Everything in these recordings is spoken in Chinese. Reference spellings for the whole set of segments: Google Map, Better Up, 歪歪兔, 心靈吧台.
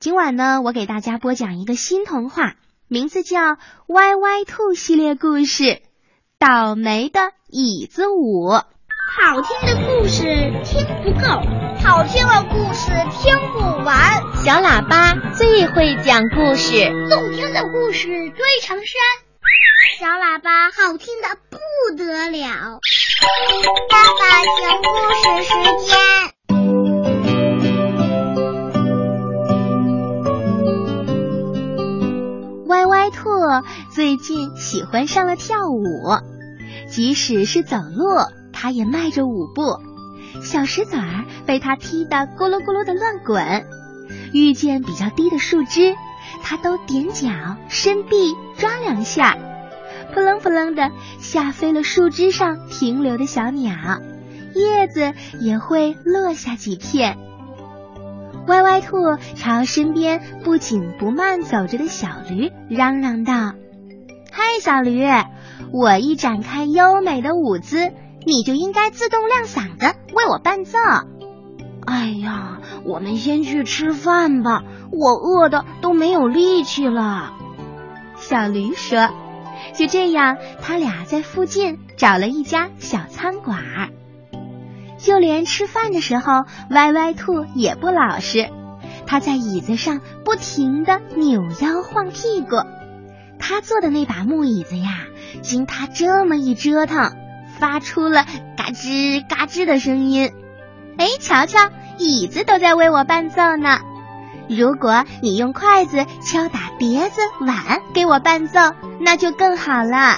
今晚呢，我给大家播讲一个新童话，名字叫歪歪兔系列故事，倒霉的椅子舞。好听的故事听不够，好听的故事听不完，小喇叭最会讲故事，动听的故事堆成山，小喇叭好听的不得了。爸爸讲故事时间。歪歪兔最近喜欢上了跳舞，即使是走路他也迈着舞步，小石子儿被他踢得咕噜咕噜的乱滚，遇见比较低的树枝他都踮脚伸臂抓两下，扑棱扑棱的吓飞了树枝上停留的小鸟，叶子也会落下几片。歪歪兔朝身边不紧不慢走着的小驴嚷嚷道：嗨，小驴，我一展开优美的舞姿，你就应该自动亮嗓子为我伴奏。哎呀，我们先去吃饭吧，我饿得都没有力气了。小驴说。就这样，他俩在附近找了一家小餐馆。就连吃饭的时候，歪歪兔也不老实，他在椅子上不停地扭腰晃屁股。他坐的那把木椅子呀，经他这么一折腾，发出了嘎吱嘎吱的声音。哎，瞧瞧，椅子都在为我伴奏呢。如果你用筷子敲打碟子碗给我伴奏，那就更好了。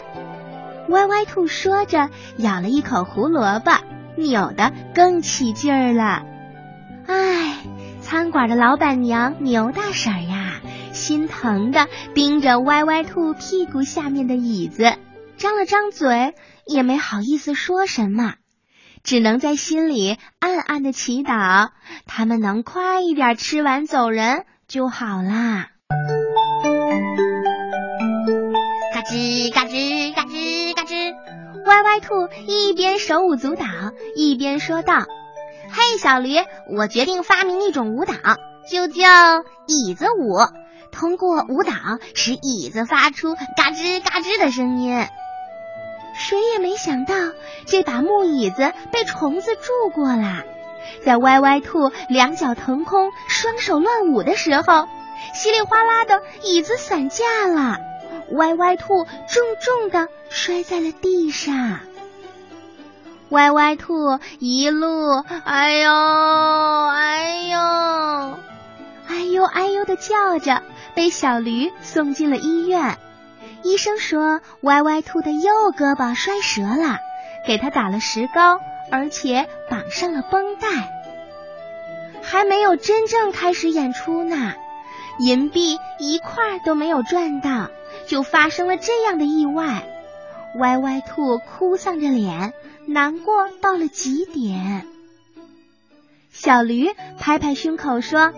歪歪兔说着，咬了一口胡萝卜，扭得更起劲儿了。唉，餐馆的老板娘牛大婶呀，心疼地盯着歪歪兔屁股下面的椅子，张了张嘴也没好意思说什么，只能在心里暗暗地祈祷他们能快一点吃完走人就好啦。嘎吱嘎吱嘎吱嘎吱，歪歪兔一边手舞足蹈一边说道：嘿，小驴，我决定发明一种舞蹈，就叫椅子舞，通过舞蹈使椅子发出嘎吱嘎吱的声音。谁也没想到，这把木椅子被虫子蛀过了，在歪歪兔两脚腾空双手乱舞的时候，稀里哗啦的椅子散架了，歪歪兔重重地摔在了地上。歪歪兔一路哎呦哎呦哎呦哎呦地叫着，被小驴送进了医院。医生说歪歪兔的右胳膊摔折了，给他打了石膏，而且绑上了绷带。还没有真正开始演出呢，银币一块都没有赚到，就发生了这样的意外。歪歪兔哭丧着脸，难过到了极点。小驴拍拍胸口说：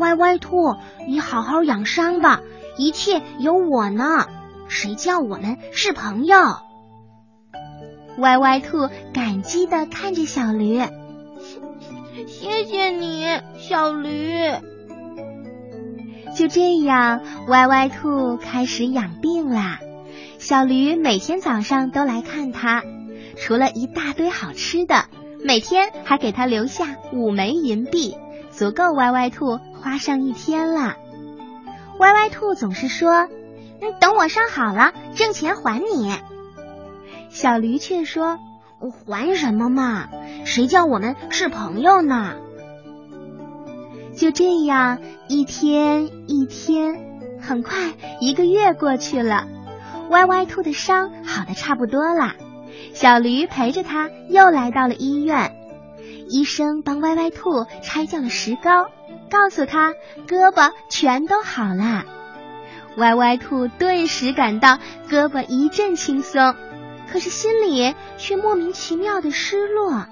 歪歪兔，你好好养伤吧，一切有我呢，谁叫我们是朋友。歪歪兔感激地看着小驴：谢谢你，小驴。就这样，歪歪兔开始养病啦。小驴每天早上都来看他，除了一大堆好吃的，每天还给他留下5枚银币，足够歪歪兔花上一天了。歪歪兔总是说：等我伤好了，挣钱还你。小驴却说：还什么嘛，谁叫我们是朋友呢。就这样，一天一天，很快1个月过去了，歪歪兔的伤好得差不多了。小驴陪着他又来到了医院，医生帮歪歪兔拆掉了石膏，告诉他胳膊全都好了。歪歪兔顿时感到胳膊一阵轻松，可是心里却莫名其妙的失落。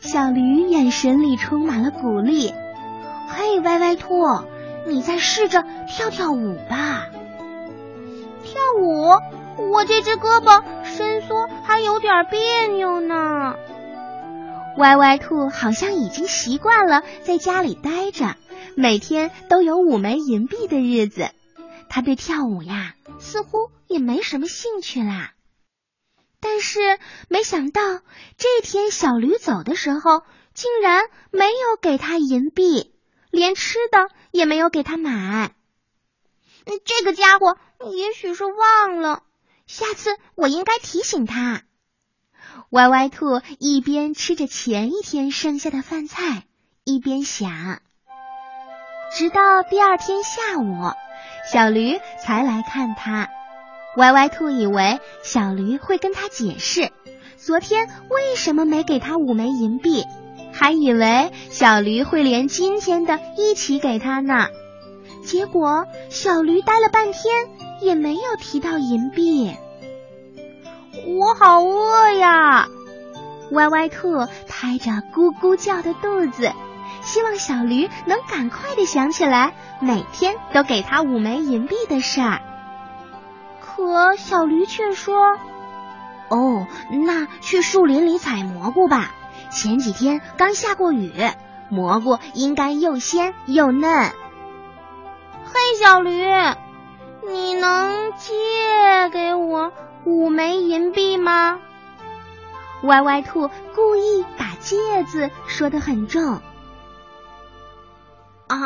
小驴眼神里充满了鼓励：嘿，歪歪兔，你再试着跳舞吧。跳舞？我这只胳膊伸缩还有点别扭呢。歪歪兔好像已经习惯了在家里待着，每天都有5枚银币的日子，他对跳舞呀似乎也没什么兴趣啦。但是没想到这天小驴走的时候竟然没有给他银币，连吃的也没有给他买。这个家伙也许是忘了，下次我应该提醒他。歪歪兔一边吃着前一天剩下的饭菜，一边想。直到第二天下午，小驴才来看他。歪歪兔以为小驴会跟他解释昨天为什么没给他5枚银币，还以为小驴会连今天的一起给他呢。结果小驴待了半天也没有提到银币。我好饿呀！歪歪兔拍着咕咕叫的肚子，希望小驴能赶快地想起来每天都给他5枚银币的事儿。可小驴却说，哦，那去树林里采蘑菇吧，前几天刚下过雨，蘑菇应该又鲜又嫩。嘿，小驴，你能借给我5枚银币吗？歪歪兔故意把借字说得很重。啊，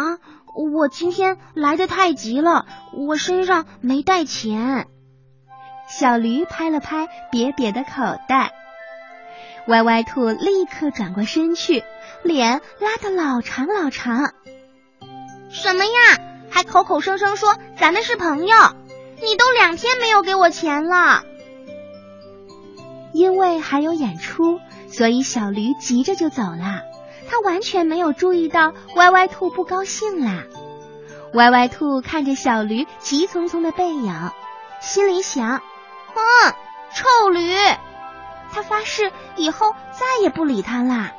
我今天来得太急了，我身上没带钱。小驴拍了拍瘪瘪的口袋。歪歪兔立刻转过身去，脸拉得老长老长。什么呀？还口口声声说咱们是朋友，你都2天没有给我钱了。因为还有演出，所以小驴急着就走了，他完全没有注意到歪歪兔不高兴啦。歪歪兔看着小驴急匆匆的背影，心里想，臭驴。他发誓以后再也不理他啦。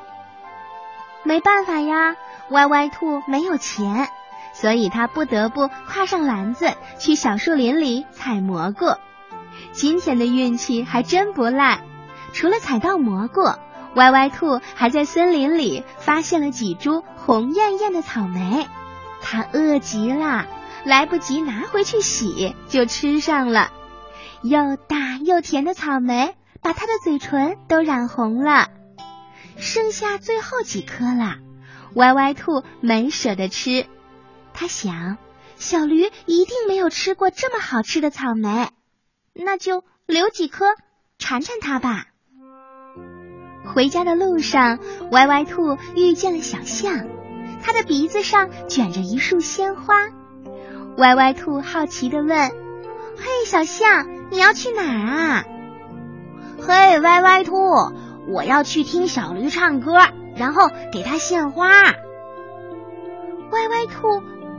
没办法呀，歪歪兔没有钱，所以他不得不挎上篮子去小树林里采蘑菇。今天的运气还真不赖，除了采到蘑菇，歪歪兔还在森林里发现了几株红艳艳的草莓。他饿极了，来不及拿回去洗就吃上了。又大又甜的草莓把他的嘴唇都染红了。剩下最后几颗了，歪歪兔没舍得吃。他想，小驴一定没有吃过这么好吃的草莓，那就留几颗馋馋它吧。回家的路上，歪歪兔遇见了小象，它的鼻子上卷着一束鲜花。歪歪兔好奇地问，嘿，小象，你要去哪儿啊？嘿，歪歪兔，我要去听小驴唱歌，然后给它献花。歪歪兔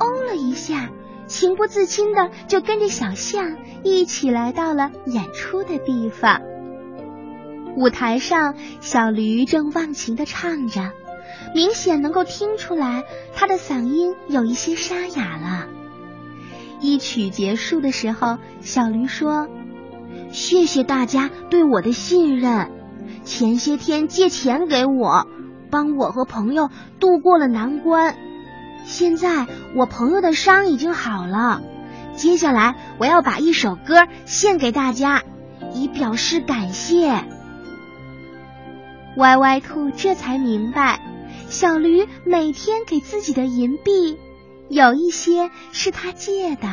嗡了一下，情不自禁的就跟着小象一起来到了演出的地方。舞台上，小驴正忘情地唱着，明显能够听出来他的嗓音有一些沙哑了。一曲结束的时候，小驴说，谢谢大家对我的信任，前些天借钱给我，帮我和朋友度过了难关。现在我朋友的伤已经好了，接下来我要把一首歌献给大家，以表示感谢。歪歪兔这才明白，小驴每天给自己的银币，有一些是他借的。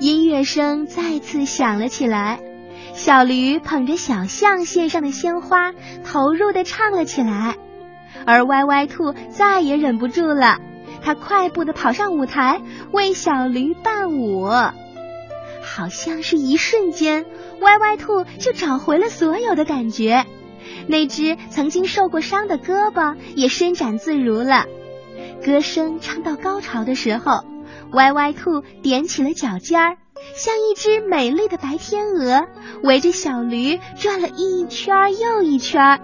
音乐声再次响了起来，小驴捧着小象献上的鲜花，投入地唱了起来。而歪歪兔再也忍不住了，他快步地跑上舞台，为小驴伴舞。好像是一瞬间，歪歪兔就找回了所有的感觉，那只曾经受过伤的胳膊也伸展自如了。歌声唱到高潮的时候，歪歪兔踮起了脚尖儿，像一只美丽的白天鹅，围着小驴转了一圈又一圈。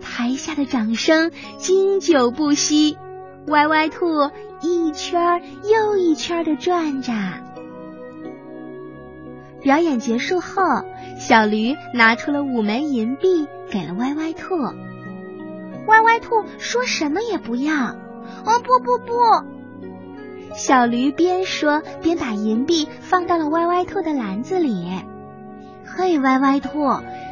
台下的掌声经久不息，歪歪兔一圈又一圈地转着。表演结束后，小驴拿出了5枚银币给了歪歪兔。歪歪兔说什么也不要，哦，不不不！小驴边说边把银币放到了歪歪兔的篮子里。嘿，歪歪兔，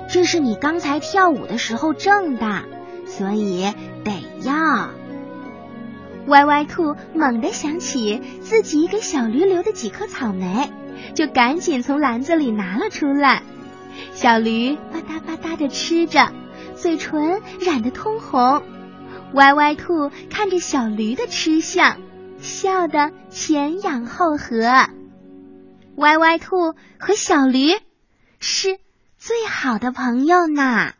这是你刚才跳舞的时候挣的，所以得要。歪歪兔猛地想起自己给小驴留的几颗草莓，就赶紧从篮子里拿了出来。小驴吧嗒吧嗒地吃着，嘴唇染得通红。歪歪兔看着小驴的吃相，笑得前仰后合。歪歪兔和小驴是最好的朋友呢。